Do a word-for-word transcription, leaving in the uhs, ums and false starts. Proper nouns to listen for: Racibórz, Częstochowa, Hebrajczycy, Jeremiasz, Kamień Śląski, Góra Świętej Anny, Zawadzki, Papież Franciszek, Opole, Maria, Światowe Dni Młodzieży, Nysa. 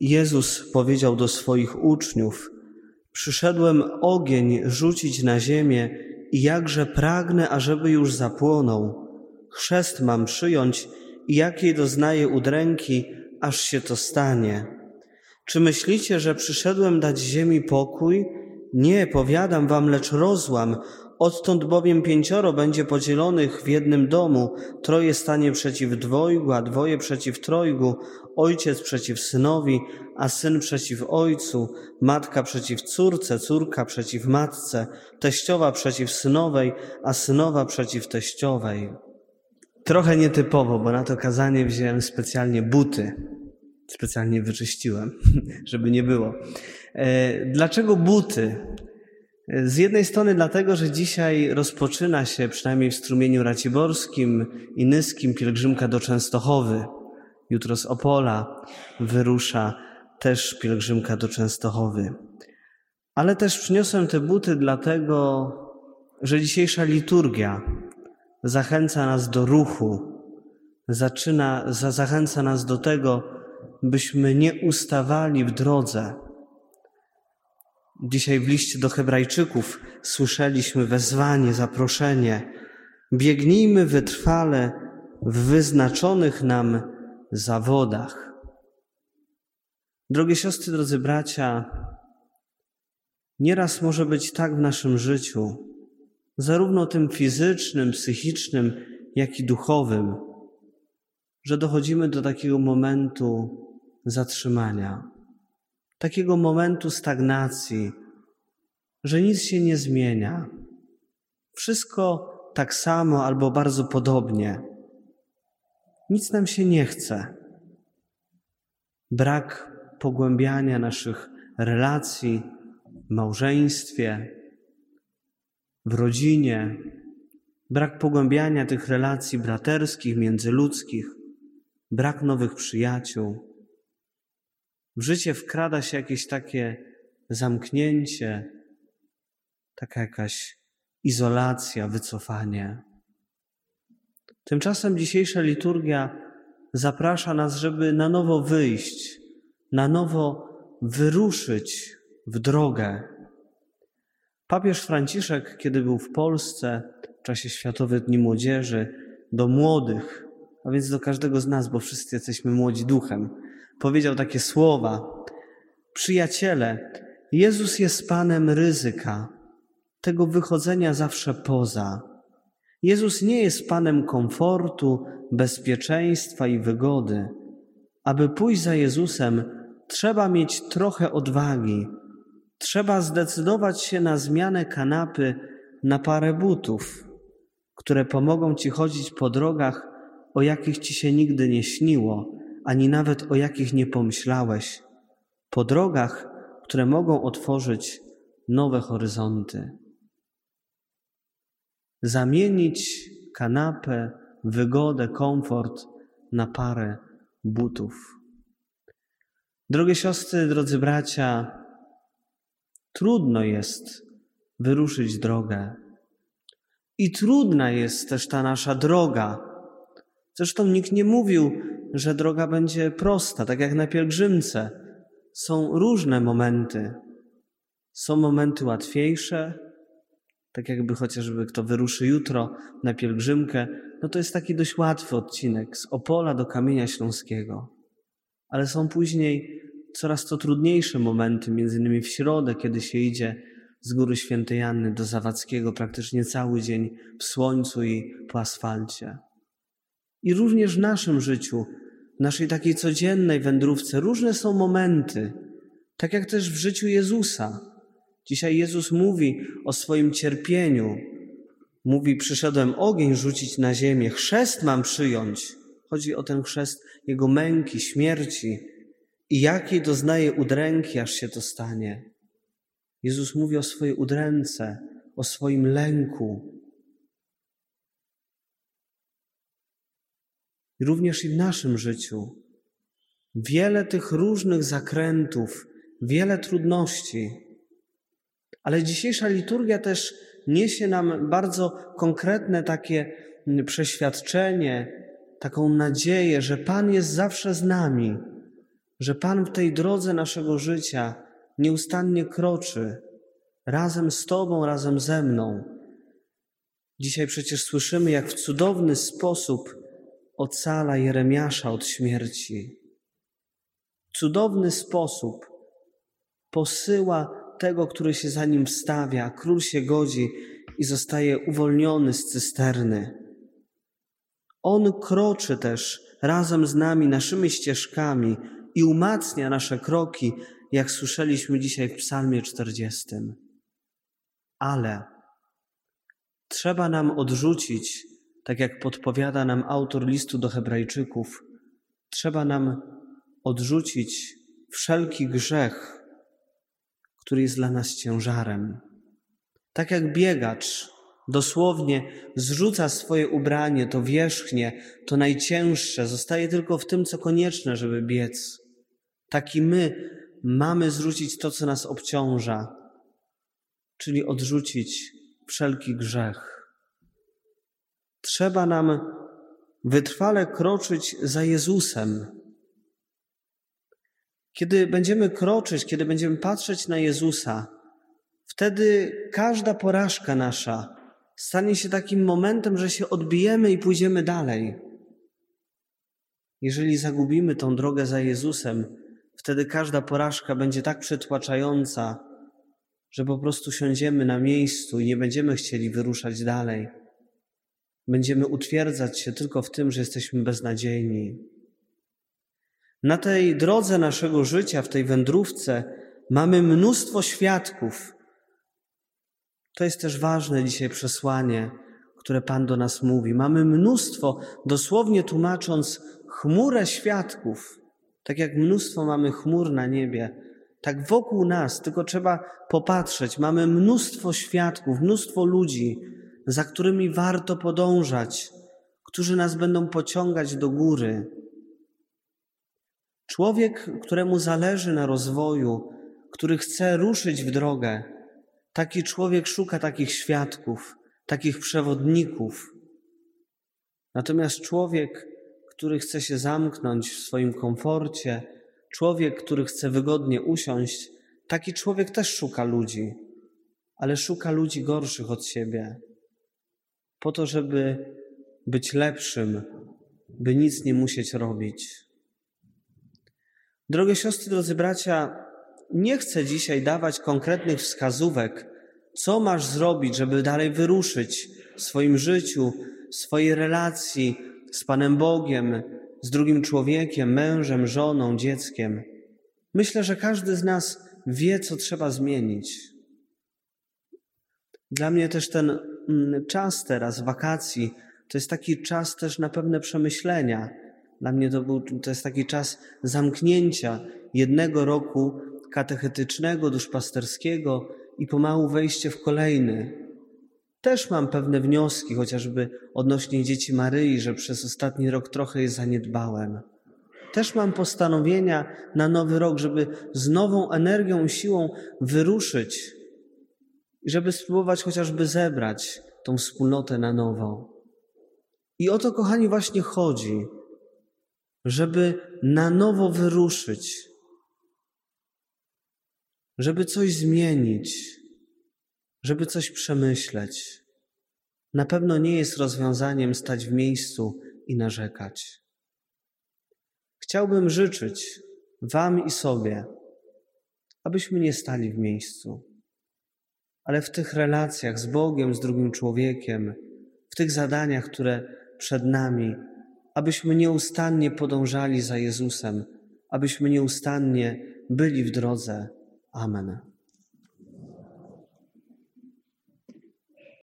Jezus powiedział do swoich uczniów: przyszedłem ogień rzucić na ziemię i jakże pragnę, ażeby już zapłonął. Chrzest mam przyjąć i jakiej doznaję udręki, aż się to stanie. Czy myślicie, że przyszedłem dać ziemi pokój? Nie, powiadam wam, lecz rozłam. Odtąd bowiem pięcioro będzie podzielonych w jednym domu, troje stanie przeciw dwojgu, a dwoje przeciw trojgu, ojciec przeciw synowi, a syn przeciw ojcu, matka przeciw córce, córka przeciw matce, teściowa przeciw synowej, a synowa przeciw teściowej. Trochę nietypowo, bo na to kazanie wziąłem specjalnie buty. Specjalnie wyczyściłem, żeby nie było. Dlaczego buty? Z jednej strony dlatego, że dzisiaj rozpoczyna się, przynajmniej w strumieniu raciborskim i nyskim, pielgrzymka do Częstochowy. Jutro z Opola wyrusza też pielgrzymka do Częstochowy. Ale też przyniosłem te buty dlatego, że dzisiejsza liturgia zachęca nas do ruchu, zaczyna, zachęca nas do tego, byśmy nie ustawali w drodze. Dzisiaj w liście do Hebrajczyków słyszeliśmy wezwanie, zaproszenie. Biegnijmy wytrwale w wyznaczonych nam zawodach. Drogie siostry, drodzy bracia, nieraz może być tak w naszym życiu, zarówno tym fizycznym, psychicznym, jak i duchowym, że dochodzimy do takiego momentu zatrzymania, takiego momentu stagnacji, że nic się nie zmienia. Wszystko tak samo albo bardzo podobnie. Nic nam się nie chce. Brak pogłębiania naszych relacji w małżeństwie, w rodzinie, brak pogłębiania tych relacji braterskich, międzyludzkich, brak nowych przyjaciół. W życie wkrada się jakieś takie zamknięcie, taka jakaś izolacja, wycofanie. Tymczasem dzisiejsza liturgia zaprasza nas, żeby na nowo wyjść, na nowo wyruszyć w drogę. Papież Franciszek, kiedy był w Polsce w czasie Światowych Dni Młodzieży, do młodych, a więc do każdego z nas, bo wszyscy jesteśmy młodzi duchem, powiedział takie słowa: przyjaciele, Jezus jest Panem ryzyka, tego wychodzenia zawsze poza. Jezus nie jest Panem komfortu, bezpieczeństwa i wygody. Aby pójść za Jezusem, trzeba mieć trochę odwagi. Trzeba zdecydować się na zmianę kanapy, na parę butów, które pomogą ci chodzić po drogach, o jakich ci się nigdy nie śniło, ani nawet o jakich nie pomyślałeś, po drogach, które mogą otworzyć nowe horyzonty. Zamienić kanapę, wygodę, komfort na parę butów. Drogie siostry, drodzy bracia, trudno jest wyruszyć drogę. I trudna jest też ta nasza droga. Zresztą nikt nie mówił, że droga będzie prosta, tak jak na pielgrzymce. Są różne momenty. Są momenty łatwiejsze, tak jakby chociażby kto wyruszy jutro na pielgrzymkę, no to jest taki dość łatwy odcinek z Opola do Kamienia Śląskiego. Ale są później coraz to trudniejsze momenty, między innymi w środę, kiedy się idzie z Góry Świętej Anny do Zawadzkiego praktycznie cały dzień w słońcu i po asfalcie. I również w naszym życiu, w naszej takiej codziennej wędrówce różne są momenty, tak jak też w życiu Jezusa. Dzisiaj Jezus mówi o swoim cierpieniu. Mówi: przyszedłem ogień rzucić na ziemię, chrzest mam przyjąć. Chodzi o ten chrzest Jego męki, śmierci i jakiej doznaje udręki, aż się to stanie. Jezus mówi o swojej udręce, o swoim lęku. I również i w naszym życiu wiele tych różnych zakrętów, wiele trudności. Ale dzisiejsza liturgia też niesie nam bardzo konkretne takie przeświadczenie, taką nadzieję, że Pan jest zawsze z nami, że Pan w tej drodze naszego życia nieustannie kroczy razem z Tobą, razem ze mną. Dzisiaj przecież słyszymy, jak w cudowny sposób ocala Jeremiasza od śmierci. W cudowny sposób posyła tego, który się za nim wstawia, król się godzi i zostaje uwolniony z cysterny. On kroczy też razem z nami, naszymi ścieżkami i umacnia nasze kroki, jak słyszeliśmy dzisiaj w psalmie czterdziestym. Ale trzeba nam odrzucić, tak jak podpowiada nam autor listu do Hebrajczyków, trzeba nam odrzucić wszelki grzech, który jest dla nas ciężarem. Tak jak biegacz dosłownie zrzuca swoje ubranie, to wierzchnie, to najcięższe, zostaje tylko w tym, co konieczne, żeby biec. Tak i my mamy zrzucić to, co nas obciąża, czyli odrzucić wszelki grzech. Trzeba nam wytrwale kroczyć za Jezusem. Kiedy będziemy kroczyć, kiedy będziemy patrzeć na Jezusa, wtedy każda porażka nasza stanie się takim momentem, że się odbijemy i pójdziemy dalej. Jeżeli zagubimy tą drogę za Jezusem, wtedy każda porażka będzie tak przytłaczająca, że po prostu siądziemy na miejscu i nie będziemy chcieli wyruszać dalej. Będziemy utwierdzać się tylko w tym, że jesteśmy beznadziejni. Na tej drodze naszego życia, w tej wędrówce mamy mnóstwo świadków. To jest też ważne dzisiaj przesłanie, które Pan do nas mówi. Mamy mnóstwo, dosłownie tłumacząc, chmurę świadków. Tak jak mnóstwo mamy chmur na niebie, tak wokół nas, tylko trzeba popatrzeć. Mamy mnóstwo świadków, mnóstwo ludzi, za którymi warto podążać, którzy nas będą pociągać do góry. Człowiek, któremu zależy na rozwoju, który chce ruszyć w drogę, taki człowiek szuka takich świadków, takich przewodników. Natomiast człowiek, który chce się zamknąć w swoim komforcie, człowiek, który chce wygodnie usiąść, taki człowiek też szuka ludzi, ale szuka ludzi gorszych od siebie, po to, żeby być lepszym, by nic nie musieć robić. Drogie siostry, drodzy bracia, nie chcę dzisiaj dawać konkretnych wskazówek, co masz zrobić, żeby dalej wyruszyć w swoim życiu, w swojej relacji z Panem Bogiem, z drugim człowiekiem, mężem, żoną, dzieckiem. Myślę, że każdy z nas wie, co trzeba zmienić. Dla mnie też ten czas teraz, wakacji, to jest taki czas też na pewne przemyślenia. Dla mnie to, był, to jest taki czas zamknięcia jednego roku katechetycznego, duszpasterskiego i pomału wejście w kolejny. Też mam pewne wnioski, chociażby odnośnie dzieci Maryi, że przez ostatni rok trochę je zaniedbałem. Też mam postanowienia na nowy rok, żeby z nową energią i siłą wyruszyć i żeby spróbować chociażby zebrać tą wspólnotę na nowo. I o to, kochani, właśnie chodzi, żeby na nowo wyruszyć, żeby coś zmienić, żeby coś przemyśleć. Na pewno nie jest rozwiązaniem stać w miejscu i narzekać. Chciałbym życzyć Wam i sobie, abyśmy nie stali w miejscu, ale w tych relacjach z Bogiem, z drugim człowiekiem, w tych zadaniach, które przed nami, abyśmy nieustannie podążali za Jezusem, abyśmy nieustannie byli w drodze. Amen.